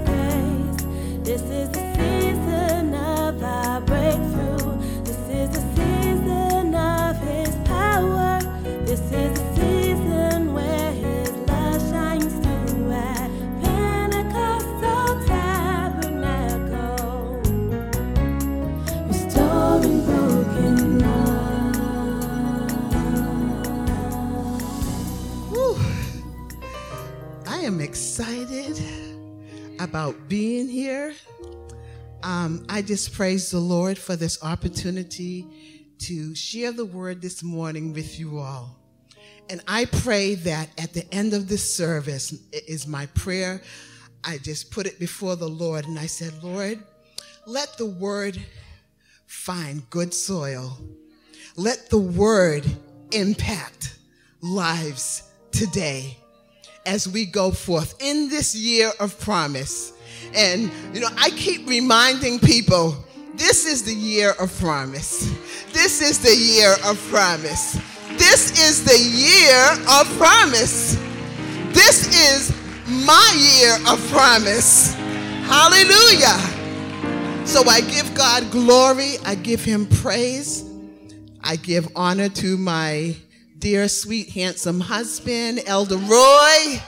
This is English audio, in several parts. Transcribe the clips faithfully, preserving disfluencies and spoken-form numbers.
grace. This is the season of our breakthrough. This is the season of His power. This is the season where His love shines through at Pentecostal Tabernacle. Restoring broken love. Woo. I am excited about being here. Um, I just praise the Lord for this opportunity to share the word this morning with you all. And I pray that at the end of this service, it is my prayer. I just put it before the Lord and I said, Lord, let the word find good soil. Let the word impact lives today, as we go forth in this year of promise. And, you know, I keep reminding people, this is the year of promise. This is the year of promise. This is the year of promise. This is my year of promise. Hallelujah. So I give God glory. I give Him praise. I give honor to my dear, sweet, handsome husband, Elder Roy,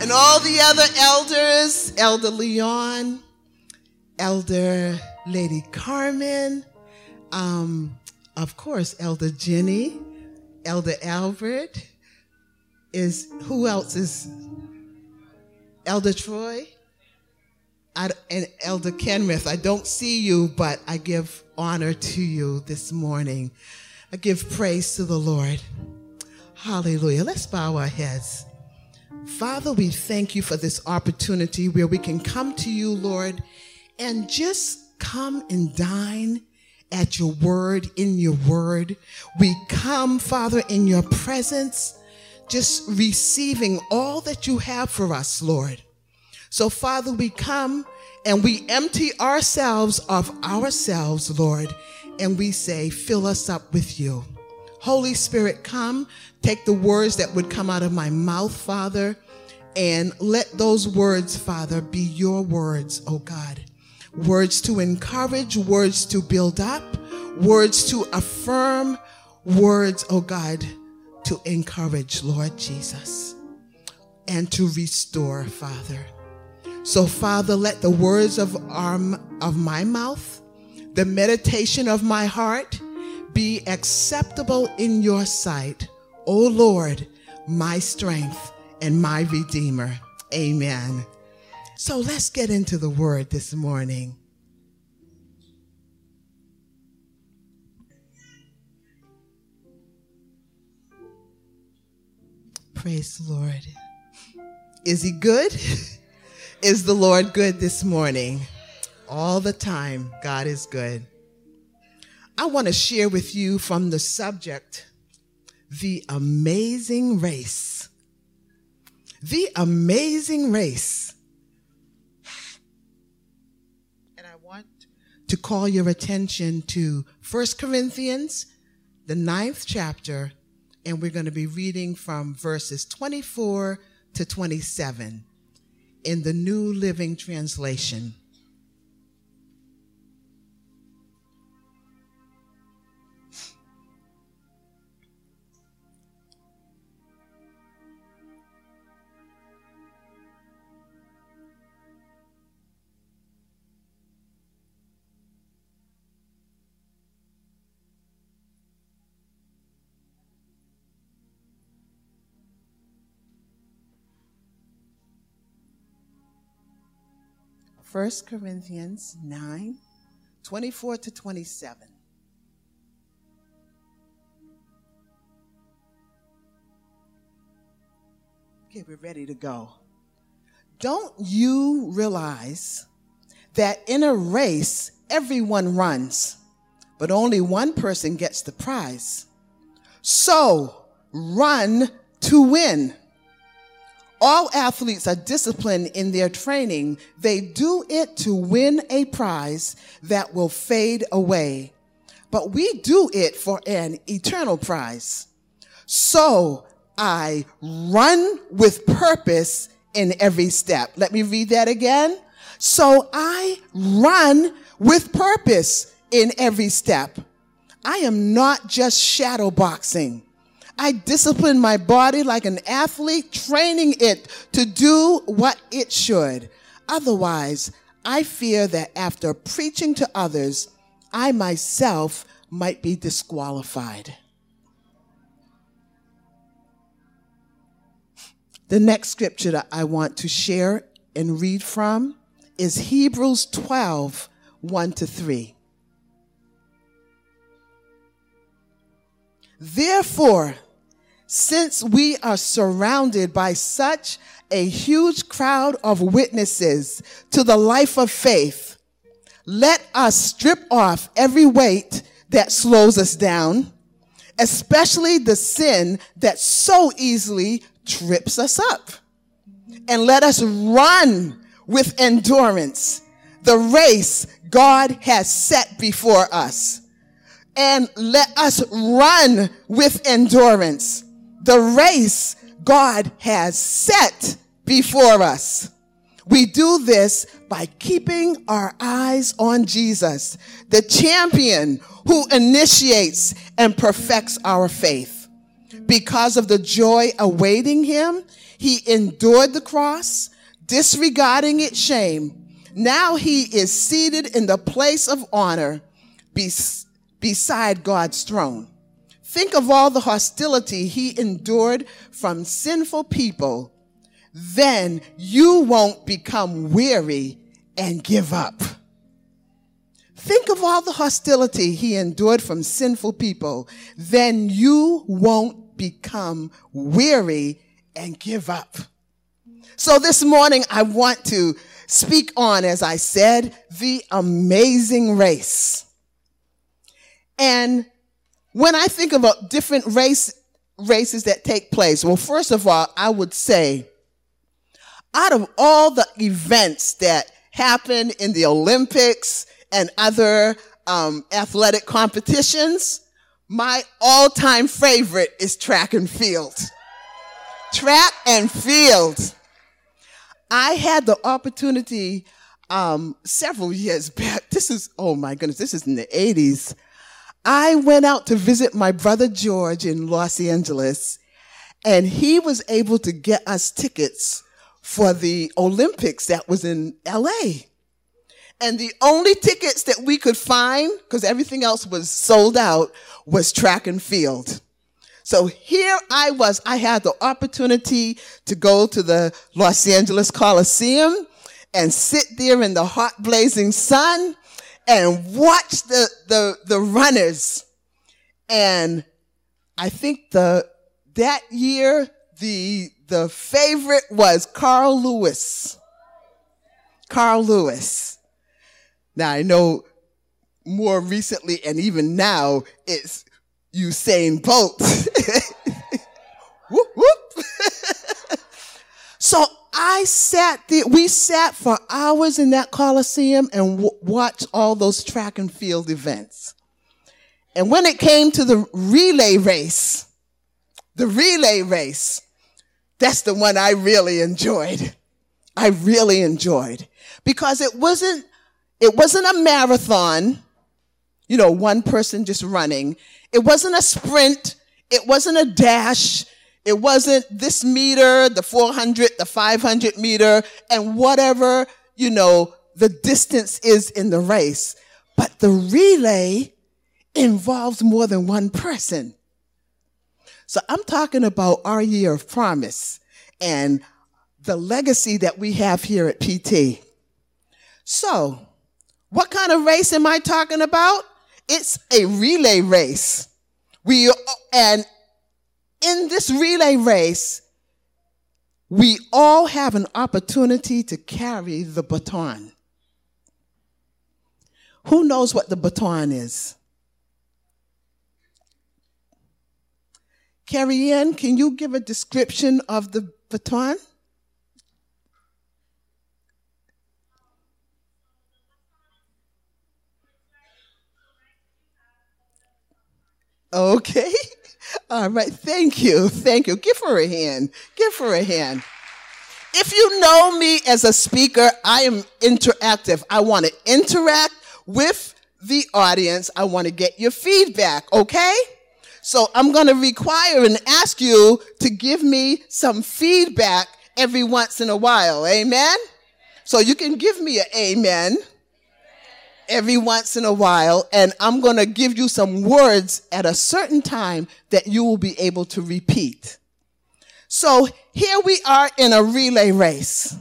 and all the other elders, Elder Leon, Elder Lady Carmen, um, of course, Elder Jenny, Elder Albert, is who else is Elder Troy, I, and Elder Kenrith. I don't see you, but I give honor to you this morning. I give praise to the Lord. Hallelujah. Let's bow our heads. Father, we thank You for this opportunity where we can come to You, Lord, and just come and dine at Your word, in Your word. We come, Father, in Your presence, just receiving all that You have for us, Lord. So, Father, we come and we empty ourselves of ourselves, Lord, and we say, fill us up with You. Holy Spirit, come, take the words that would come out of my mouth, Father, and let those words, Father, be Your words, oh God. Words to encourage, words to build up, words to affirm, words, oh God, to encourage, Lord Jesus, and to restore, Father. So, Father, let the words of, our, of my mouth, the meditation of my heart be acceptable in Your sight, O Lord, my strength and my Redeemer. Amen. So let's get into the word this morning. Praise the Lord. Is He good? Is the Lord good this morning? All the time, God is good. I want to share with you from the subject, The Amazing Race. The Amazing Race. And I want to call your attention to First Corinthians, the ninth chapter, and we're going to be reading from verses twenty-four to twenty-seven in the New Living Translation. First Corinthians nine, twenty-four to twenty-seven. Okay, we're ready to go. Don't you realize that in a race, everyone runs, but only one person gets the prize? So run to win. All athletes are disciplined in their training. They do it to win a prize that will fade away. But we do it for an eternal prize. So I run with purpose in every step. Let me read that again. So I run with purpose in every step. I am not just shadow boxing. I discipline my body like an athlete, training it to do what it should. Otherwise, I fear that after preaching to others, I myself might be disqualified. The next scripture that I want to share and read from is Hebrews twelve, one to three. Therefore, since we are surrounded by such a huge crowd of witnesses to the life of faith, let us strip off every weight that slows us down, especially the sin that so easily trips us up. And let us run with endurance the race God has set before us. And let us run with endurance the race God has set before us. We do this by keeping our eyes on Jesus, the champion who initiates and perfects our faith. Because of the joy awaiting him, he endured the cross, disregarding its shame. Now he is seated in the place of honor beside God's throne. Think of all the hostility he endured from sinful people. Then you won't become weary and give up. Think of all the hostility he endured from sinful people. Then you won't become weary and give up. So this morning I want to speak on, as I said, the amazing race. And when I think about different race, races that take place, well, first of all, I would say, out of all the events that happen in the Olympics and other um, athletic competitions, my all-time favorite is track and field. Track and field. I had the opportunity um, several years back. This is, oh my goodness, this is in the eighties. I went out to visit my brother George in Los Angeles, and he was able to get us tickets for the Olympics that was in L A. And the only tickets that we could find, because everything else was sold out, was track and field. So here I was. I had the opportunity to go to the Los Angeles Coliseum and sit there in the hot, blazing sun and watch the, the, the runners. And I think the that year, the the favorite was Carl Lewis. Carl Lewis. Now, I know more recently, and even now, it's Usain Bolt. Whoop, whoop. So I sat there, we sat for hours in that Coliseum and w- watched all those track and field events. And when it came to the relay race, the relay race, that's the one I really enjoyed. I really enjoyed. Because it wasn't It wasn't a marathon, you know, one person just running. It wasn't a sprint. It wasn't a dash. It wasn't this meter, the four hundred, the five hundred meter, and whatever, you know, the distance is in the race. But the relay involves more than one person. So I'm talking about our year of promise and the legacy that we have here at P T. So, what kind of race am I talking about? It's a relay race. We, and in this relay race, we all have an opportunity to carry the baton. Who knows what the baton is? Carrie Ann, can you give a description of the baton? Okay. All right, thank you, thank you. Give her a hand, give her a hand. If you know me as a speaker, I am interactive. I want to interact with the audience. I want to get your feedback, okay? So I'm going to require and ask you to give me some feedback every once in a while, amen? So you can give me an amen every once in a while, and I'm going to give you some words at a certain time that you will be able to repeat. So here we are in a relay race.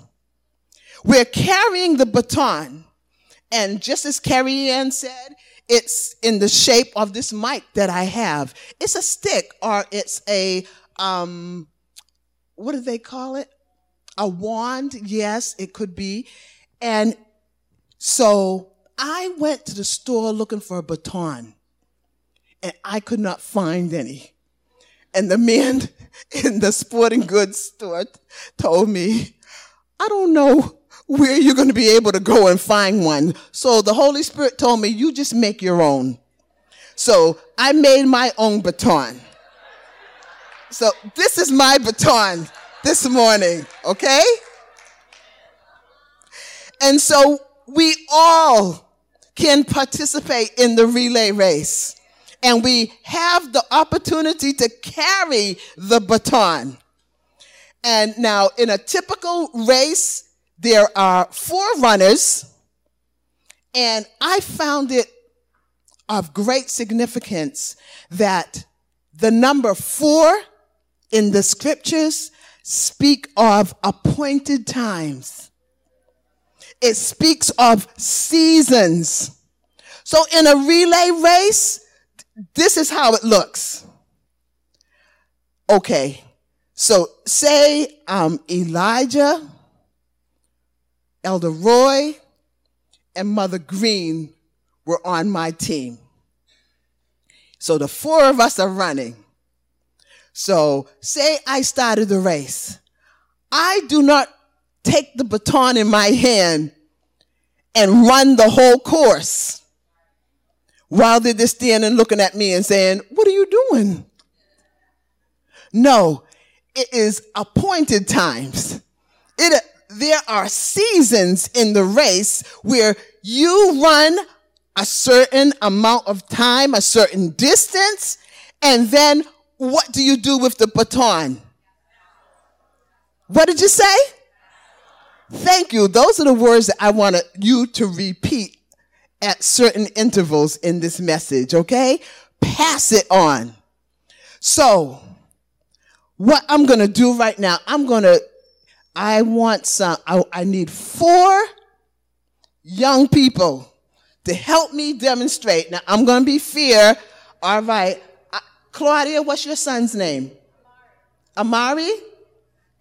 We're carrying the baton. And just as Carrie Ann said, it's in the shape of this mic that I have. It's a stick, or it's a, um, what do they call it? A wand, yes, it could be. And so I went to the store looking for a baton, and I could not find any. And the man in the sporting goods store told me, I don't know where you're going to be able to go and find one. So the Holy Spirit told me, you just make your own. So I made my own baton. So this is my baton this morning, okay? And so we all can participate in the relay race. And we have the opportunity to carry the baton. And now, in a typical race, there are four runners. And I found it of great significance that the number four in the scriptures speak of appointed times. It speaks of seasons. So in a relay race, this is how it looks. Okay, so say um, Elijah, Elder Roy, and Mother Green were on my team. So the four of us are running. So say I started the race. I do not take the baton in my hand and run the whole course, while they're just standing looking at me and saying, what are you doing? No, it is appointed times. It, there are seasons in the race where you run a certain amount of time, a certain distance, and then what do you do with the baton? What did you say? Thank you. Those are the words that I want you to repeat at certain intervals in this message, okay? Pass it on. So, what I'm going to do right now, I'm going to, I want some, I, I need four young people to help me demonstrate. Now, I'm going to be fair. All right. Uh, Claudia, what's your son's name? Amari?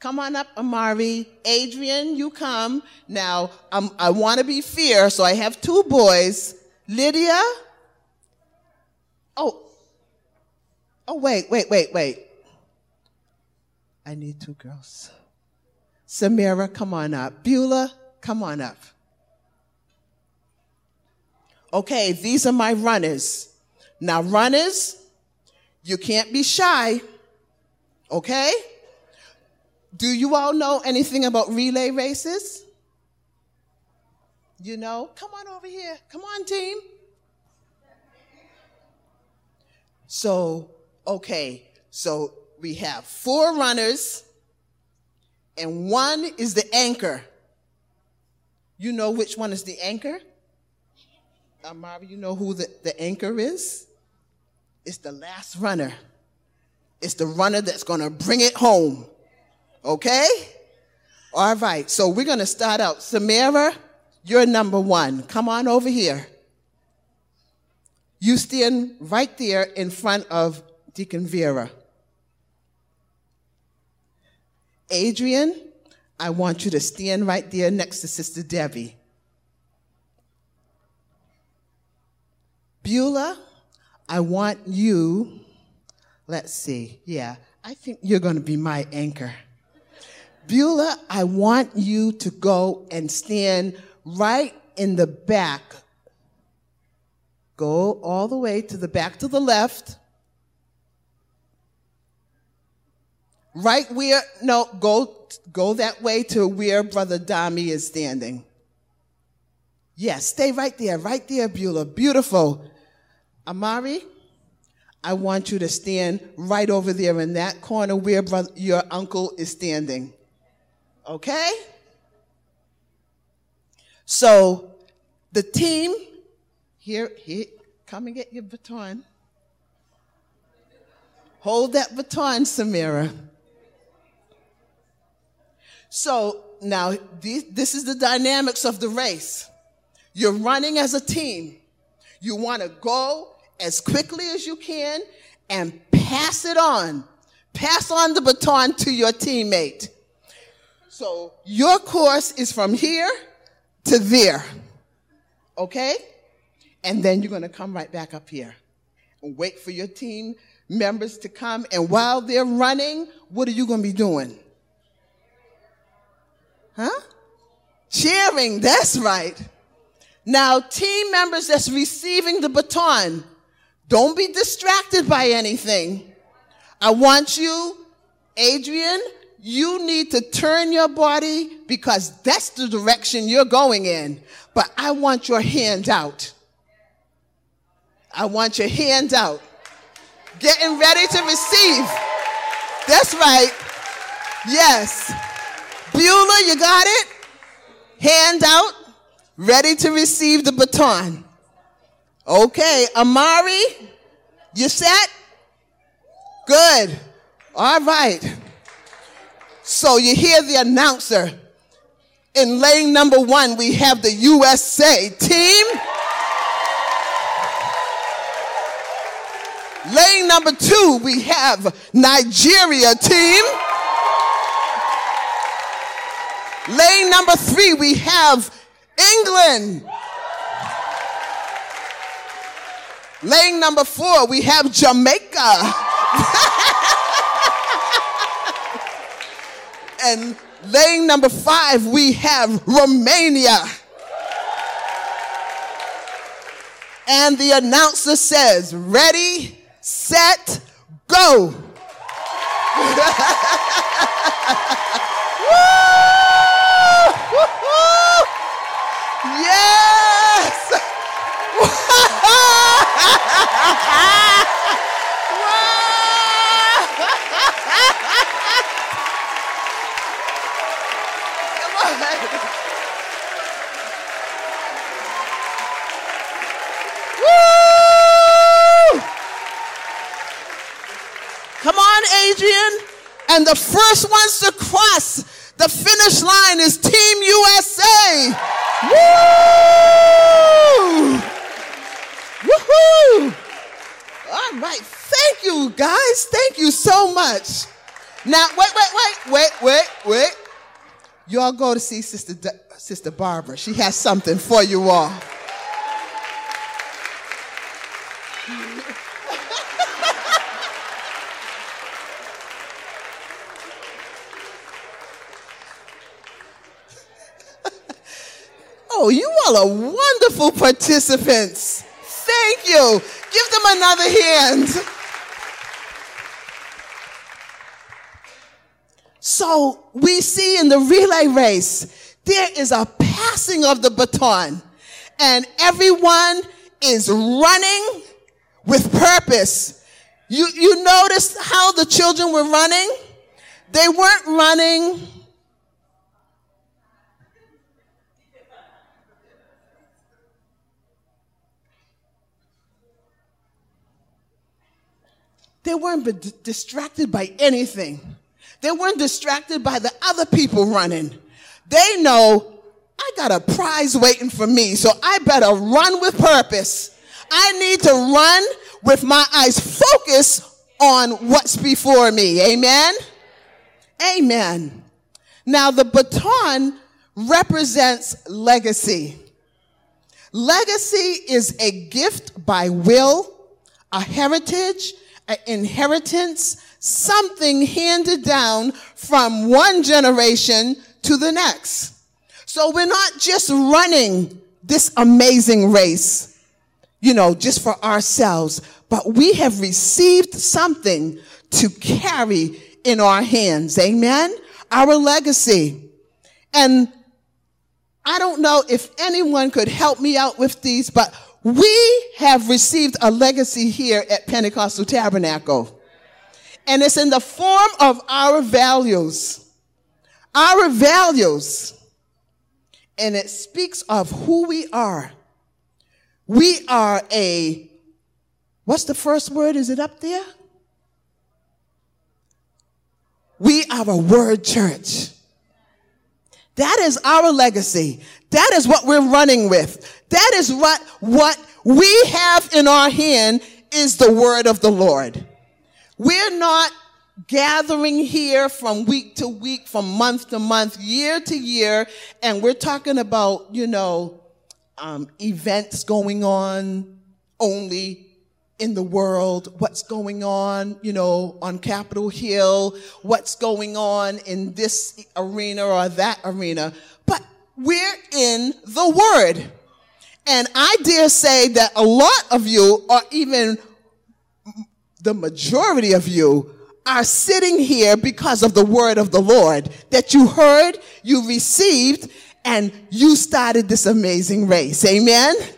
Come on up, Amari. Adrian, you come. Now, um, I want to be fair, so I have two boys. Lydia? Oh. Oh, wait, wait, wait, wait. I need two girls. Samira, come on up. Beulah, come on up. Okay, these are my runners. Now, runners, you can't be shy, okay? Do you all know anything about relay races? You know? Come on over here. Come on, team. So, okay. So we have four runners, and one is the anchor. You know which one is the anchor? Amari, you know who the, the anchor is? It's the last runner. It's the runner that's going to bring it home. Okay? All right. So we're going to start out. Samira, you're number one. Come on over here. You stand right there in front of Deacon Vera. Adrian, I want you to stand right there next to Sister Debbie. Beulah, I want you, let's see. Yeah, I think you're going to be my anchor. Beulah, I want you to go and stand right in the back. Go all the way to the back to the left. Right where, no, go, go that way to where Brother Dami is standing. Yes, stay right there, right there, Beulah. Beautiful. Amari, I want you to stand right over there in that corner where brother, your uncle is standing. Okay? So the team, here, here, come and get your baton. Hold that baton, Samira. So now th- this is the dynamics of the race. You're running as a team. You want to go as quickly as you can and pass it on. Pass on the baton to your teammate. So your course is from here to there, okay? And then you're going to come right back up here and wait for your team members to come. And while they're running, what are you going to be doing? Huh? Cheering, that's right. Now, team members that's receiving the baton, don't be distracted by anything. I want you, Adrian, you need to turn your body because that's the direction you're going in. But I want your hand out. I want your hand out. Getting ready to receive. That's right. Yes. Beulah, you got it? Hand out, ready to receive the baton. Okay, Amari, you set? Good. All right. So you hear the announcer. In lane number one, we have the U S A team. Lane number two, we have Nigeria team. Lane number three, we have England. Lane number four, we have Jamaica. And lane number five, we have Romania. And the announcer says, ready, set, go. Yes! Woo! Come on, Adrian. And the first ones to cross the finish line is Team U S A. Woo! Woohoo! All right, thank you guys. Thank you so much. Now, wait, wait, wait, wait, wait, wait. Y'all go to see Sister D- Sister Barbara. She has something for you all. Oh, you all are wonderful participants. Thank you. Give them another hand. So we see in the relay race, there is a passing of the baton, and everyone is running with purpose. You, you notice how the children were running? They weren't running They weren't distracted by anything. They weren't distracted by the other people running. They know, I got a prize waiting for me, so I better run with purpose. I need to run with my eyes focused on what's before me. Amen? Amen. Now, the baton represents legacy. Legacy is a gift by will, a heritage, an inheritance, something handed down from one generation to the next. So we're not just running this amazing race, you know, just for ourselves, but we have received something to carry in our hands. Amen. Our legacy. And I don't know if anyone could help me out with these, but we have received a legacy here at Pentecostal Tabernacle. And it's in the form of our values. Our values. And it speaks of who we are. We are a, what's the first word? Is it up there? We are a word church. That is our legacy. That is what we're running with. That is what, what we have in our hand is the word of the Lord. We're not gathering here from week to week, from month to month, year to year, and we're talking about, you know, um, events going on only in the world, what's going on, you know, on Capitol Hill, what's going on in this arena or that arena, but we're in the word. And I dare say that a lot of you, or even the majority of you, are sitting here because of the word of the Lord that you heard, you received, and you started this amazing race. Amen? Amen.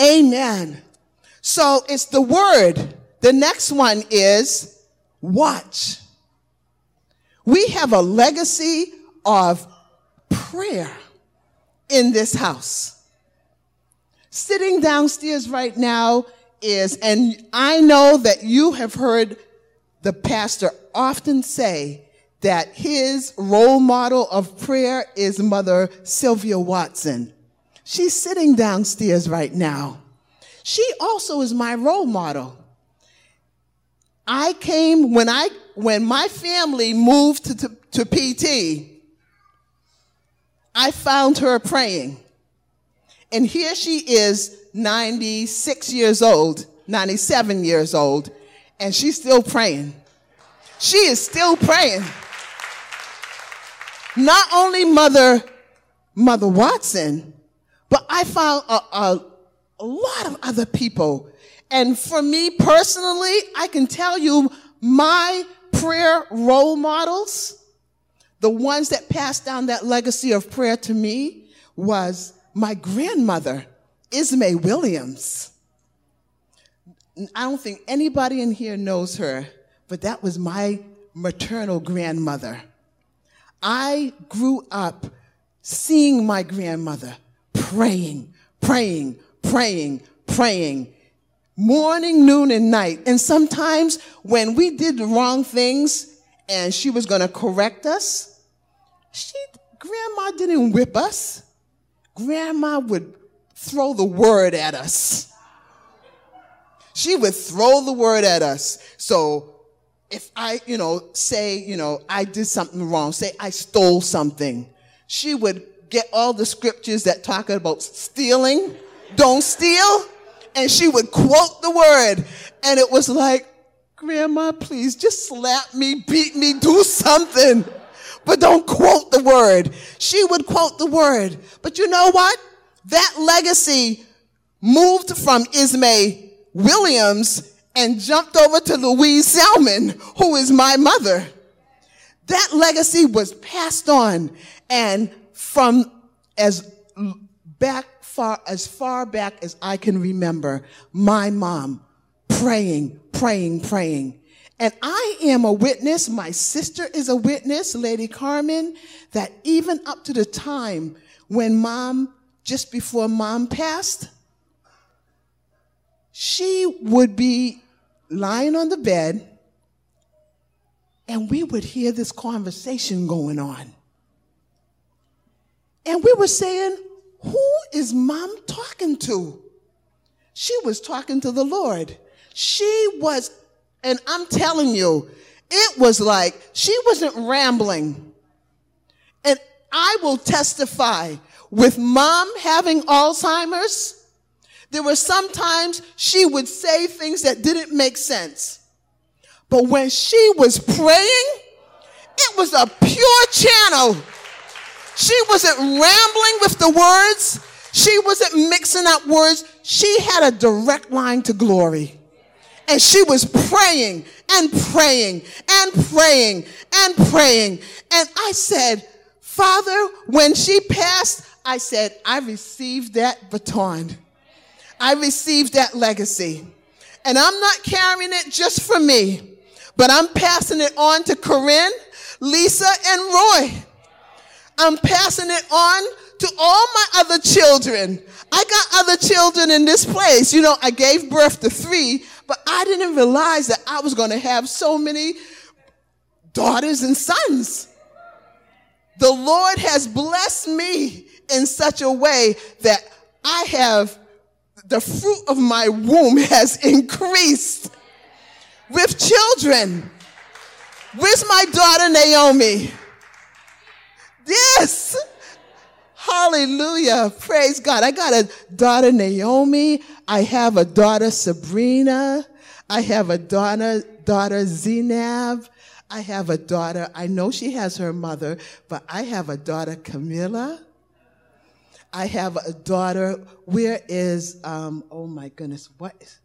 Amen. So it's the word. The next one is watch. We have a legacy of prayer in this house. Sitting downstairs right now is, and I know that you have heard the pastor often say that his role model of prayer is Mother Sylvia Watson. She's sitting downstairs right now. She also is my role model. I came, when I when my family moved to, to, to P T, I found her praying. And here she is, ninety-six years old, ninety-seven years old, and she's still praying. She is still praying. Not only Mother, Mother Watson, but I found a, a, a lot of other people. And for me personally, I can tell you my prayer role models, the ones that passed down that legacy of prayer to me, was my grandmother, Ismay Williams. I don't think anybody in here knows her, but that was my maternal grandmother. I grew up seeing my grandmother praying, praying, praying, praying, morning, noon, and night. And sometimes when we did the wrong things and she was going to correct us, she, Grandma didn't whip us. Grandma would throw the word at us. She would throw the word at us. So if I, you know, say, you know, I did something wrong, say I stole something, she would get all the scriptures that talk about stealing, don't steal, and she would quote the word. And it was like, Grandma, please just slap me, beat me, do something. But don't quote the word. She would quote the word. But you know what? That legacy moved from Ismay Williams and jumped over to Louise Salmon, who is my mother. That legacy was passed on. And from as back far, as far back as I can remember, my mom praying, praying, praying. And I am a witness, my sister is a witness, Lady Carmen, that even up to the time when mom, just before mom passed, she would be lying on the bed and we would hear this conversation going on. And we were saying, who is mom talking to? She was talking to the Lord. She was And I'm telling you, it was like she wasn't rambling. And I will testify, with mom having Alzheimer's, there were some times she would say things that didn't make sense. But when she was praying, it was a pure channel. She wasn't rambling with the words. She wasn't mixing up words. She had a direct line to glory. And she was praying and praying and praying and praying. And I said, Father, when she passed, I said, I received that baton. I received that legacy. And I'm not carrying it just for me, but I'm passing it on to Corinne, Lisa, and Roy. I'm passing it on to all my other children. I got other children in this place. You know, I gave birth to three, but I didn't realize that I was going to have so many daughters and sons. The Lord has blessed me in such a way that I have, the fruit of my womb has increased with children. Where's my daughter Naomi? Yes. Hallelujah. Praise God. I got a daughter Naomi. I have a daughter Sabrina. I have a daughter, daughter Zenab. I have a daughter. I know she has her mother, but I have a daughter Camilla. I have a daughter. Where is, um, oh my goodness, what is,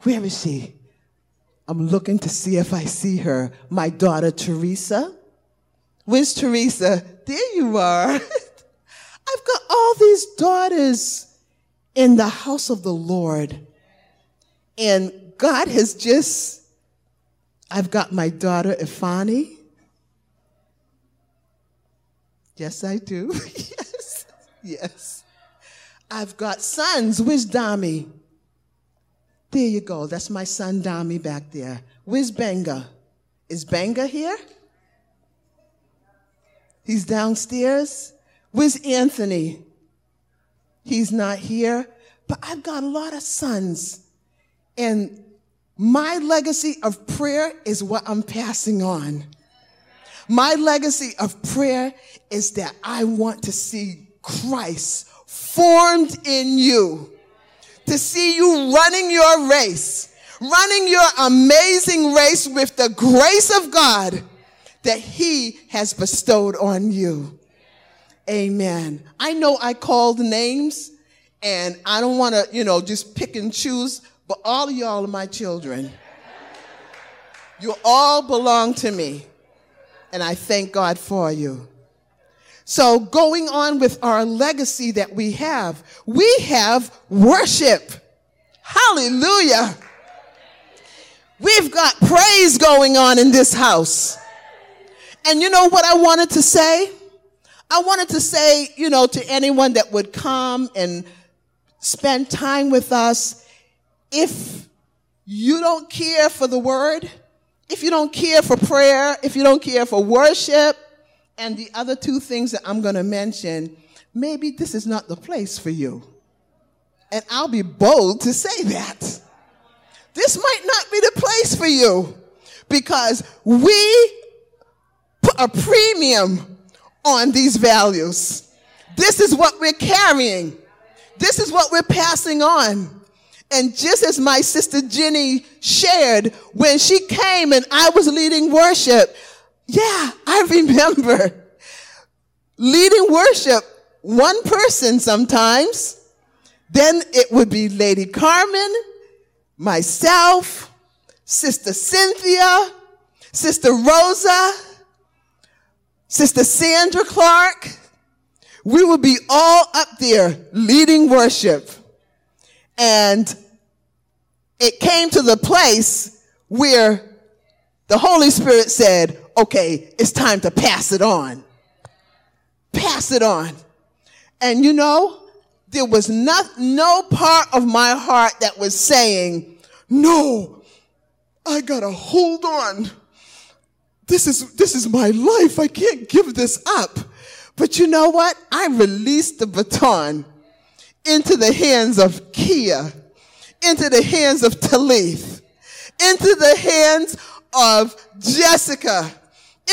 where is she? I'm looking to see if I see her. My daughter Teresa. Where's Teresa? There you are. I've got all these daughters in the house of the Lord. And God has just, I've got my daughter Ifani. Yes, I do. Yes, yes. I've got sons. Where's Dami? There you go. That's my son Dami back there. Where's Benga? Is Benga here? He's downstairs. Where's Anthony? He's not here. But I've got a lot of sons. And my legacy of prayer is what I'm passing on. My legacy of prayer is that I want to see Christ formed in you, to see you running your race, running your amazing race with the grace of God that he has bestowed on you. Amen. I know I called names, and I don't want to, you know, just pick and choose, but all of y'all are my children. You all belong to me. And I thank God for you. So going on with our legacy that we have, we have worship. Hallelujah. We've got praise going on in this house. And you know what I wanted to say? I wanted to say, you know, to anyone that would come and spend time with us, if you don't care for the word, if you don't care for prayer, if you don't care for worship, and the other two things that I'm going to mention, maybe this is not the place for you. And I'll be bold to say that. This might not be the place for you, because we put a premium on these values. This is what we're carrying. This is what we're passing on. And just as my sister Jenny shared, when she came and I was leading worship, yeah, I remember leading worship, one person sometimes. Then it would be Lady Carmen, myself, Sister Cynthia, Sister Rosa, Sister Sandra Clark. We would be all up there leading worship. And it came to the place where the Holy Spirit said, okay, it's time to pass it on. Pass it on. And you know, there was not, no part of my heart that was saying, no, I gotta hold on. This is, this is my life. I can't give this up. But you know what? I released the baton into the hands of Kia, into the hands of Talith, into the hands of Jessica,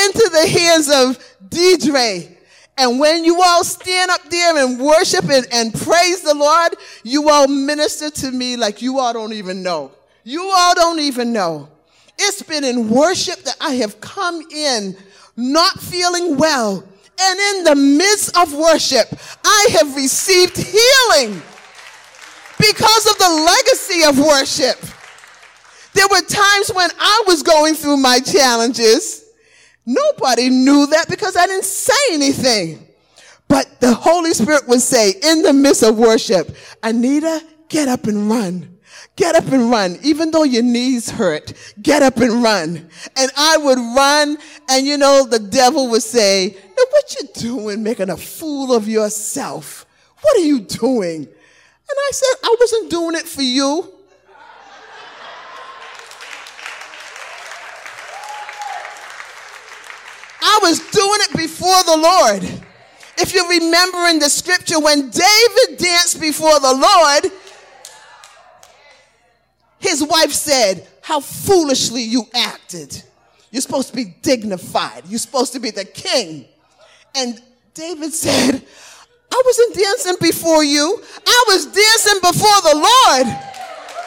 into the hands of Deidre. And when you all stand up there and worship and, and praise the Lord, you all minister to me like you all don't even know. You all don't even know. It's been in worship that I have come in not feeling well. And in the midst of worship, I have received healing. because of the legacy of worship. There were times when I was going through my challenges. Nobody knew that because I didn't say anything. But the Holy Spirit would say in the midst of worship, Anita, get up and run. Get up and run. Even though your knees hurt, get up and run. And I would run, and you know, the devil would say, now what you doing making a fool of yourself? What are you doing? And I said, I wasn't doing it for you. I was doing it before the Lord. If you remember in the scripture, when David danced before the Lord, his wife said, how foolishly you acted. You're supposed to be dignified. You're supposed to be the king. And David said, I wasn't dancing before you. I was dancing before the Lord.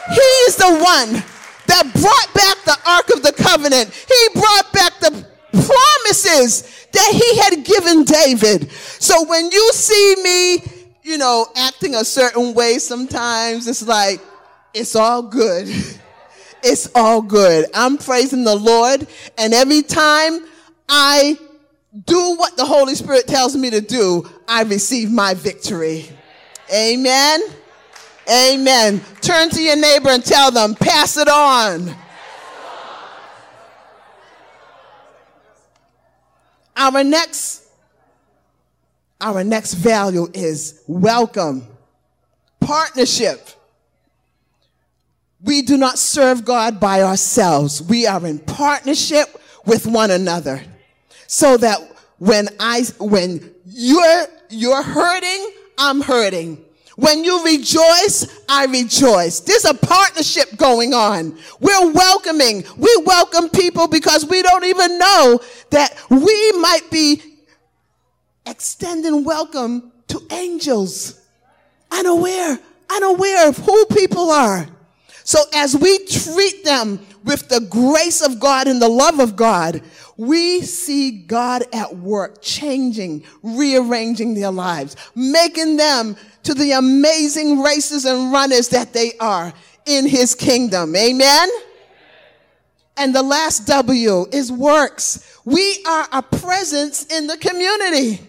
He is the one that brought back the Ark of the Covenant. He brought back the promises that he had given David. So when you see me, you know, acting a certain way sometimes, it's like, it's all good. It's all good. I'm praising the Lord. And every time I do what the Holy Spirit tells me to do, I receive my victory. Amen. Amen. Turn to your neighbor and tell them, pass it on. Pass it on. Our next, our next value is welcome. Partnership. We do not serve God by ourselves. We are in partnership with one another. So that when I, when you're, you're hurting, I'm hurting. When you rejoice, I rejoice. There's a partnership going on. We're welcoming. We welcome people because we don't even know that we might be extending welcome to angels. Unaware, unaware of who people are. So as we treat them with the grace of God and the love of God, we see God at work, changing, rearranging their lives, making them to the amazing racers and runners that they are in his kingdom. Amen? And the last W is works. We are a presence in the community.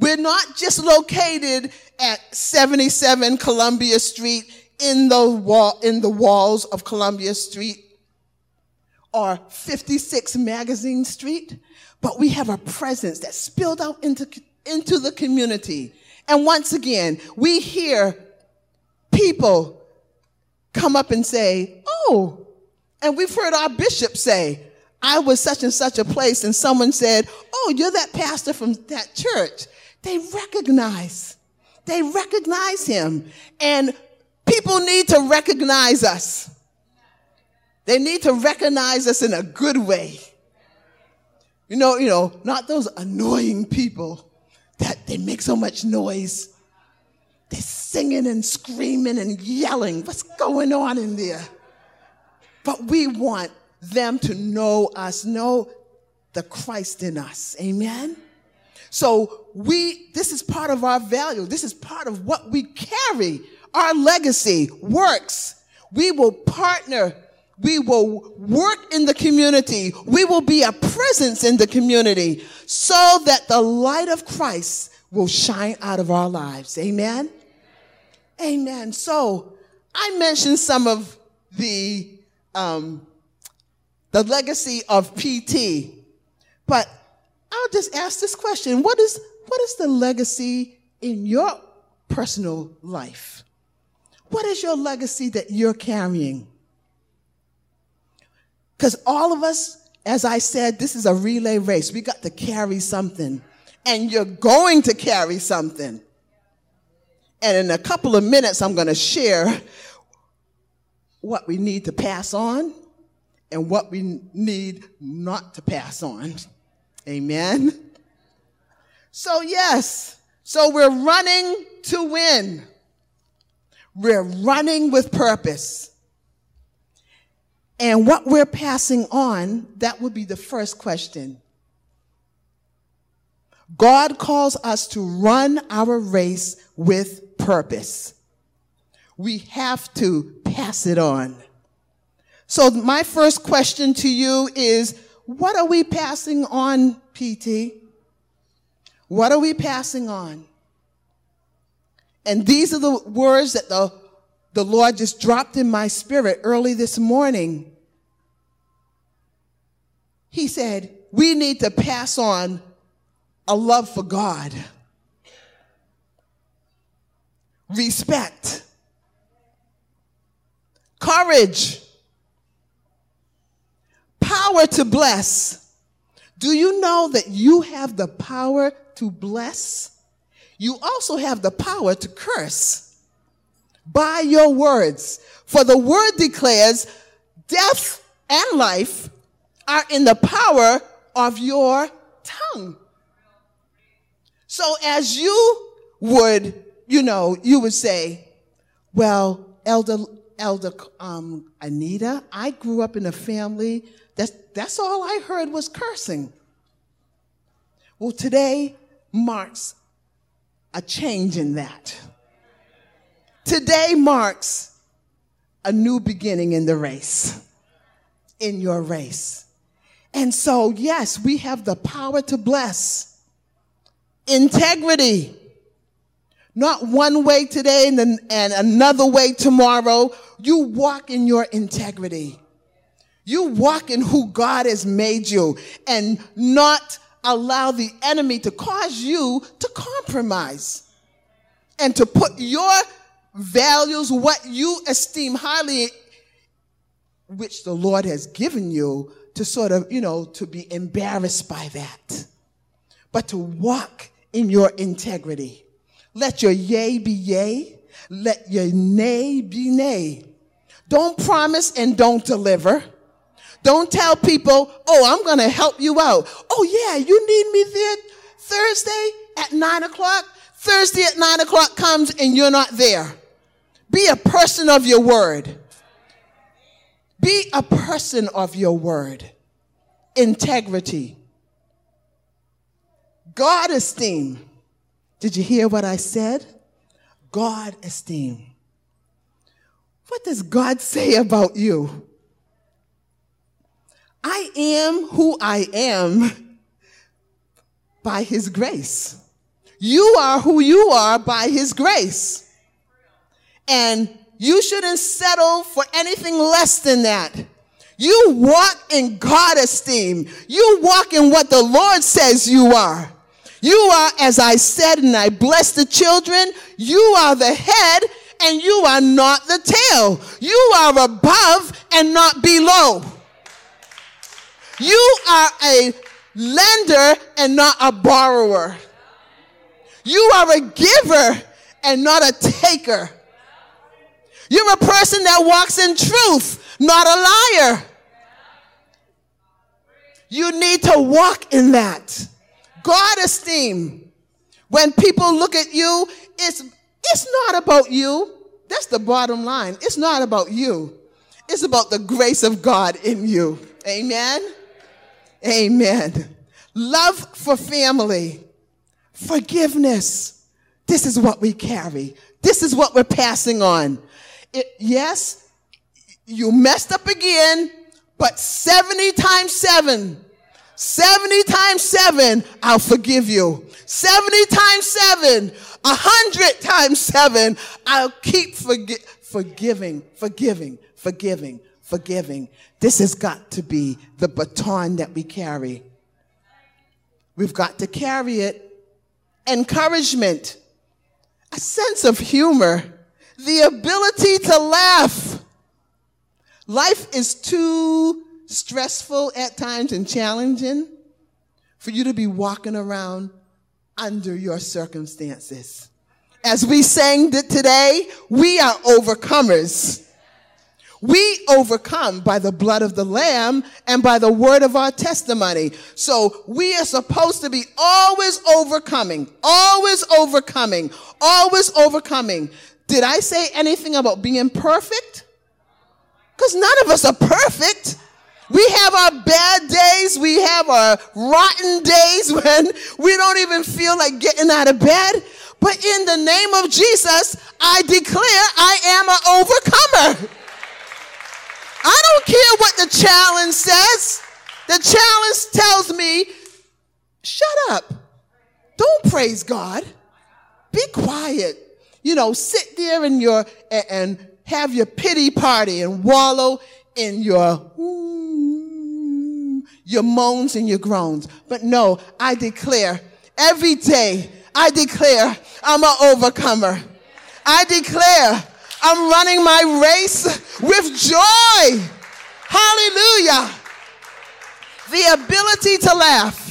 We're not just located at seventy-seven Columbia Street, in the wall, in the walls of Columbia Street or fifty-six Magazine Street, but we have a presence that spilled out into, into the community. And once again, we hear people come up and say, oh, and we've heard our bishop say, I was such and such a place, and someone said, oh, you're that pastor from that church. They recognize, they recognize him. And people need to recognize us. They need to recognize us in a good way. You know, you know, not those annoying people that they make so much noise. They're singing and screaming and yelling. What's going on in there? But we want them to know us, know the Christ in us. Amen? So we, this is part of our value. This is part of what we carry. Our legacy works. We will partner. We will work in the community. We will be a presence in the community so that the light of Christ will shine out of our lives. Amen? Amen. So I mentioned some of the, um, the legacy of P T, but I'll just ask this question. What is, what is the legacy in your personal life? What is your legacy that you're carrying? Because all of us, as I said, this is a relay race. We got to carry something. And you're going to carry something. And in a couple of minutes, I'm going to share what we need to pass on and what we need not to pass on. Amen? So, yes. So we're running to win. We're running with purpose. And what we're passing on, that would be the first question. God calls us to run our race with purpose. We have to pass it on. So my first question to you is, what are we passing on, P T? What are we passing on? And these are the words that the, the Lord just dropped in my spirit early this morning. He said, we need to pass on a love for God, respect, courage, power to bless. Do you know that you have the power to bless? You also have the power to curse by your words. For the word declares, death and life are in the power of your tongue. So as you would, you know, you would say, well, Elder, Elder um, Anita, I grew up in a family That's, that's all I heard was cursing. Well, today marks a change in that. Today marks a new beginning in the race, in your race. And so, yes, we have the power to bless. Integrity. Not one way today and, then, and another way tomorrow. You walk in your integrity. You walk in who God has made you and not allow the enemy to cause you to compromise and to put your values, what you esteem highly, which the Lord has given you, to sort of, you know, to be embarrassed by that. But to walk in your integrity. Let your yea be yea. Let your nay be nay. Don't promise and don't deliver. Don't tell people, oh, I'm going to help you out. Oh, yeah, you need me there Thursday at nine o'clock. Thursday at nine o'clock comes and you're not there. Be a person of your word. Be a person of your word. Integrity. God esteem. Did you hear what I said? God esteem. What does God say about you? I am who I am by his grace. You are who you are by his grace. And you shouldn't settle for anything less than that. You walk in God esteem. You walk in what the Lord says you are. You are, as I said, and I bless the children, you are the head and you are not the tail. You are above and not below. You are a lender and not a borrower. You are a giver and not a taker. You're a person that walks in truth, not a liar. You need to walk in that. God esteem. When people look at you, it's, it's not about you. That's the bottom line. It's not about you. It's about the grace of God in you. Amen. Amen. Love for family. Forgiveness. This is what we carry. This is what we're passing on. It, yes, you messed up again, but seventy times seven. seventy times seven, I'll forgive you. seventy times seven. one hundred times seven, I'll keep forgi- forgiving, forgiving, forgiving. Forgiving. This has got to be the baton that we carry. We've got to carry it. Encouragement, a sense of humor, the ability to laugh. Life is too stressful at times and challenging for you to be walking around under your circumstances. As we sang today, we are overcomers. We overcome by the blood of the Lamb and by the word of our testimony. So we are supposed to be always overcoming, always overcoming, always overcoming. Did I say anything about being perfect? Because none of us are perfect. We have our bad days. We have our rotten days when we don't even feel like getting out of bed. But in the name of Jesus, I declare I am an overcomer. I don't care what the challenge says. The challenge tells me, shut up. Don't praise God. Be quiet. You know, sit there in your, and, and have your pity party and wallow in your, mm, your moans and your groans. But no, I declare every day, I declare I'm an overcomer. I declare I'm running my race with joy. Hallelujah. The ability to laugh.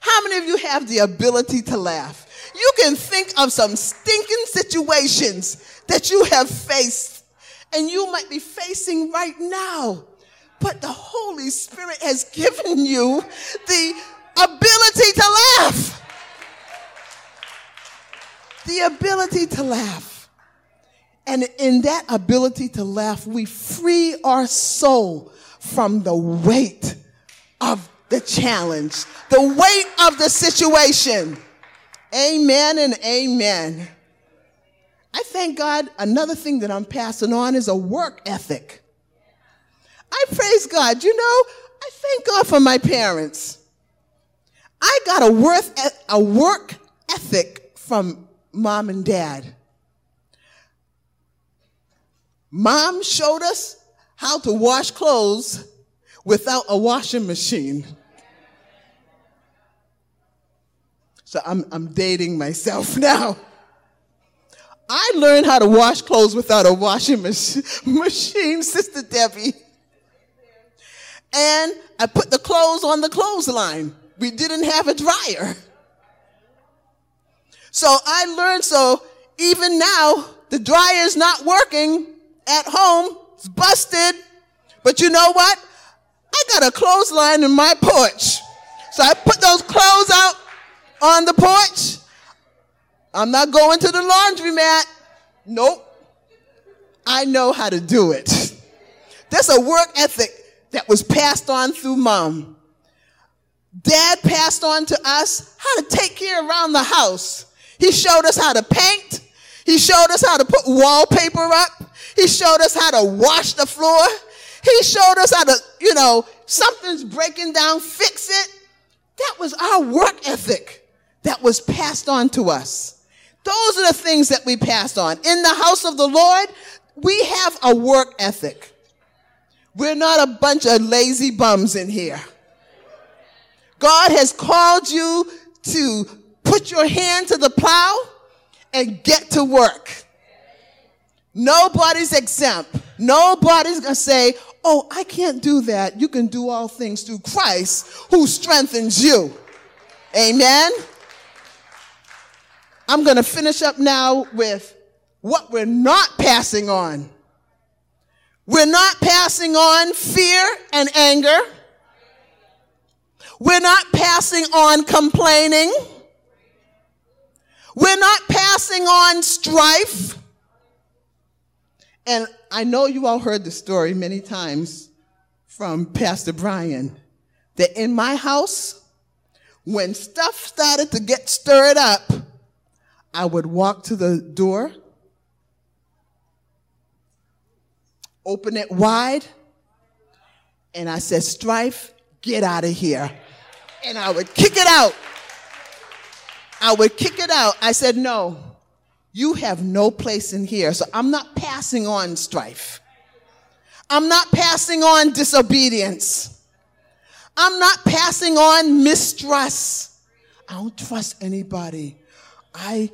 How many of you have the ability to laugh? You can think of some stinking situations that you have faced and you might be facing right now. But the Holy Spirit has given you the ability to laugh. The ability to laugh. And in that ability to laugh, we free our soul from the weight of the challenge, the weight of the situation. Amen and amen. I thank God. Another thing that I'm passing on is a work ethic. I praise God. You know, I thank God for my parents. I got a work, a work ethic from Mom and Dad. Mom showed us how to wash clothes without a washing machine. So I'm, I'm dating myself now. I learned how to wash clothes without a washing machine, machine, Sister Debbie. And I put the clothes on the clothesline. We didn't have a dryer. So I learned, so even now, the dryer's not working at home. It's busted. But you know what? I got a clothesline in my porch. So I put those clothes out on the porch. I'm not going to the laundromat. Nope. I know how to do it. That's a work ethic that was passed on through Mom. Dad passed on to us how to take care around the house. He showed us how to paint. He showed us how to put wallpaper up. He showed us how to wash the floor. He showed us how to, you know, something's breaking down, fix it. That was our work ethic that was passed on to us. Those are the things that we passed on. In the house of the Lord, we have a work ethic. We're not a bunch of lazy bums in here. God has called you to put your hand to the plow and get to work. Nobody's exempt. Nobody's going to say, oh, I can't do that. You can do all things through Christ who strengthens you. Amen. I'm going to finish up now with what we're not passing on. We're not passing on fear and anger. We're not passing on complaining. We're not passing on strife. And I know you all heard the story many times from Pastor Brian, that in my house, when stuff started to get stirred up, I would walk to the door, open it wide, and I said, strife, get out of here. And I would kick it out. I would kick it out. I said, no, you have no place in here. So I'm not passing on strife. I'm not passing on disobedience. I'm not passing on mistrust. I don't trust anybody. I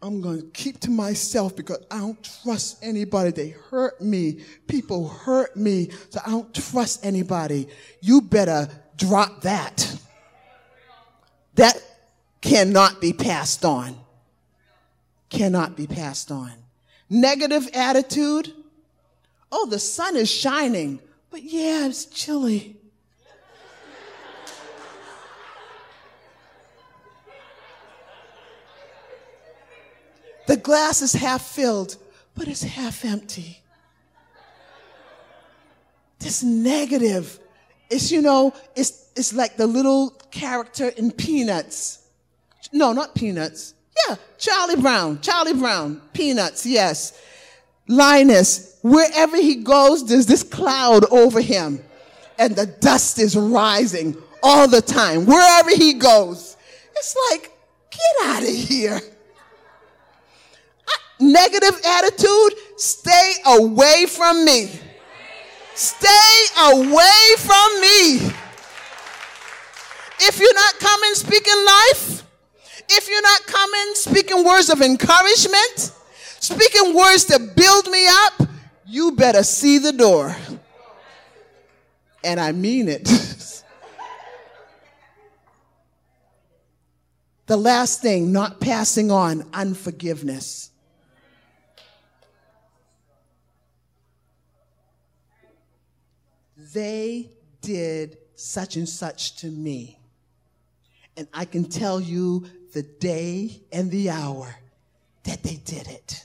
I'm going to keep to myself because I don't trust anybody. They hurt me. People hurt me. So I don't trust anybody. You better drop that. That cannot be passed on. Cannot be passed on. Negative attitude. Oh, the sun is shining. But yeah, it's chilly. The glass is half filled, but it's half empty. This negative, it's, you know, it's it's like the little character in Peanuts. No, not Peanuts. Yeah, Charlie Brown, Charlie Brown, Peanuts, yes. Linus, wherever he goes, there's this cloud over him. And the dust is rising all the time, wherever he goes. It's like, get out of here. Negative attitude, stay away from me. Stay away from me. If you're not coming speaking life, if you're not coming speaking words of encouragement, speaking words to build me up, you better see the door. And I mean it. The last thing, not passing on unforgiveness. They did such and such to me. And I can tell you the day and the hour that they did it.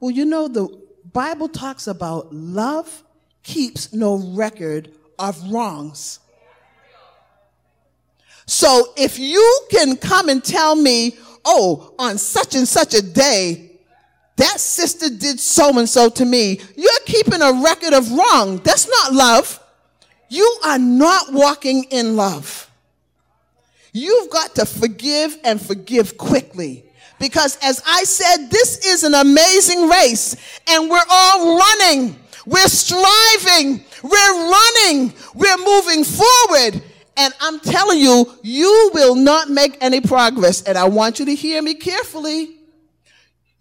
Well, you know, the Bible talks about love keeps no record of wrongs. So if you can come and tell me, oh, on such and such a day, that sister did so-and-so to me. You're keeping a record of wrong. That's not love. You are not walking in love. You've got to forgive and forgive quickly. Because as I said, this is an amazing race. And we're all running. We're striving. We're running. We're moving forward. And I'm telling you, you will not make any progress. And I want you to hear me carefully.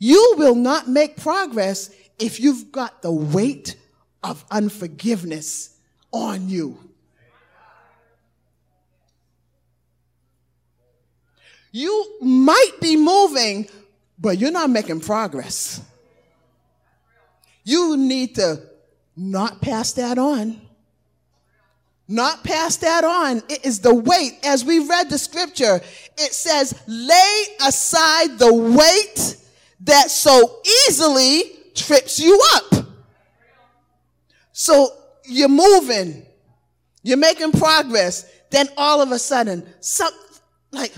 You will not make progress if you've got the weight of unforgiveness on you. You might be moving, but you're not making progress. You need to not pass that on. Not pass that on. It is the weight. As we read the scripture, it says, lay aside the weight that so easily trips you up. So you're moving, you're making progress, then all of a sudden, some, like,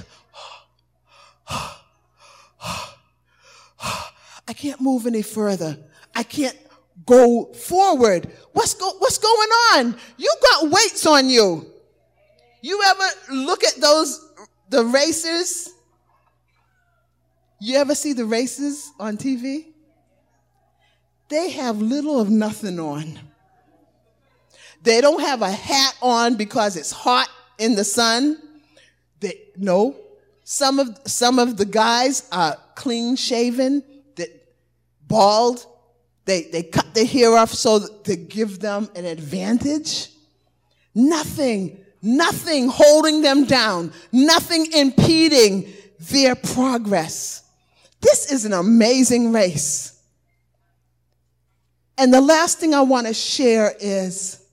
I can't move any further. I can't go forward. What's go, what's going on? You got weights on you. You ever look at those, the racers? You ever see the races on T V? They have little of nothing on. They don't have a hat on because it's hot in the sun. They, no. Some of, some of the guys are clean shaven, bald. They, they cut their hair off so to give them an advantage. Nothing, nothing holding them down. Nothing impeding their progress. This is an amazing race. And the last thing I want to share is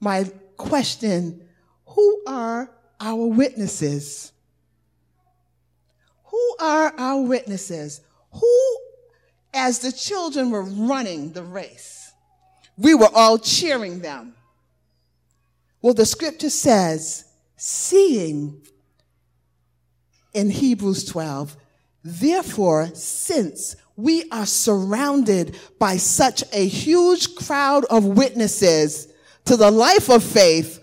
my question, who are our witnesses? Who are our witnesses? Who, as the children were running the race, we were all cheering them. Well, the scripture says, seeing in Hebrews twelve, therefore, since we are surrounded by such a huge crowd of witnesses to the life of faith,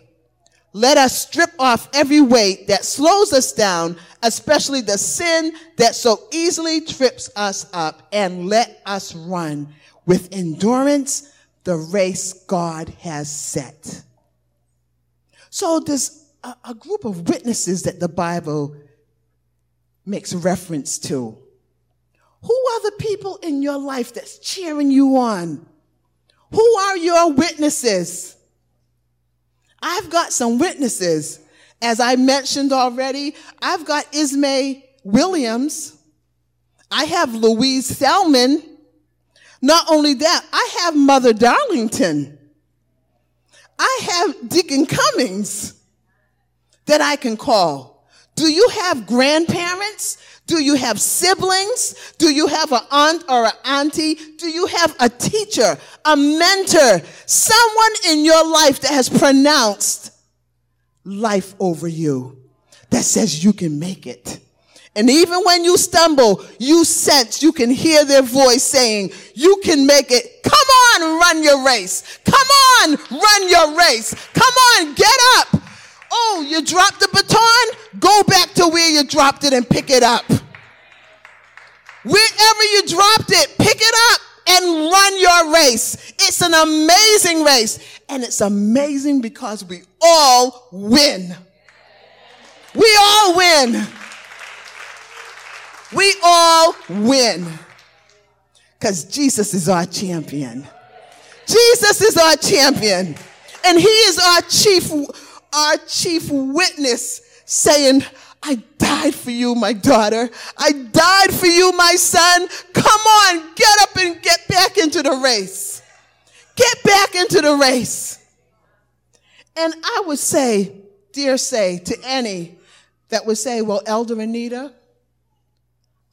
let us strip off every weight that slows us down, especially the sin that so easily trips us up, and let us run with endurance the race God has set. So there's a, a group of witnesses that the Bible makes reference to. Who are the people in your life that's cheering you on? Who are your witnesses? I've got some witnesses. As I mentioned already, I've got Ismay Williams. I have Louise Salmon. Not only that, I have Mother Darlington. I have Deacon Cummings that I can call. Do you have grandparents? Do you have siblings? Do you have an aunt or an auntie? Do you have a teacher, a mentor, someone in your life that has pronounced life over you, that says you can make it. And even when you stumble, you sense, you can hear their voice saying, you can make it. Come on, run your race. Come on, run your race. Come on, get up. Oh, you dropped the baton? Go back to where you dropped it and pick it up. Wherever you dropped it, pick it up and run your race. It's an amazing race. And it's amazing because we all win. We all win. We all win because Jesus is our champion. Jesus is our champion, and he is our chief, our chief witness saying, I died for you, my daughter. I died for you, my son. Come on, get up and get back into the race. Get back into the race. And I would say, dear say, to any that would say, well, Elder Anita,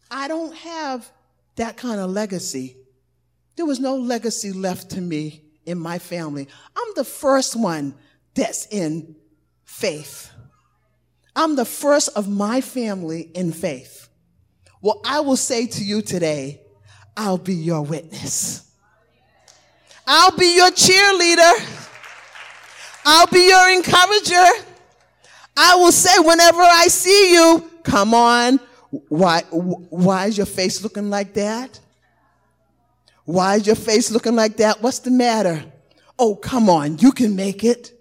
I don't have that kind of legacy. There was no legacy left to me in my family. I'm the first one that's in faith. I'm the first of my family in faith. Well, I will say to you today, I'll be your witness. I'll be your cheerleader. I'll be your encourager. I will say whenever I see you, come on. Why, why is your face looking like that? Why is your face looking like that? What's the matter? Oh, come on. You can make it.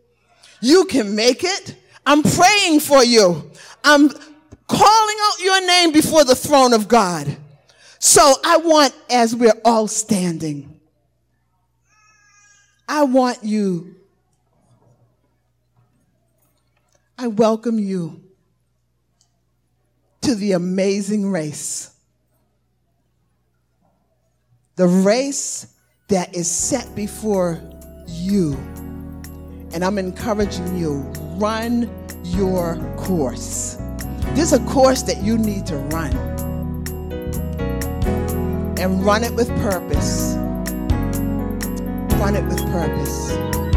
You can make it. I'm praying for you. I'm calling out your name before the throne of God. So I want, as we're all standing, I want you. I welcome you to the amazing race. The race that is set before you. And I'm encouraging you, run your course. There's a course that you need to run. And run it with purpose. Run it with purpose.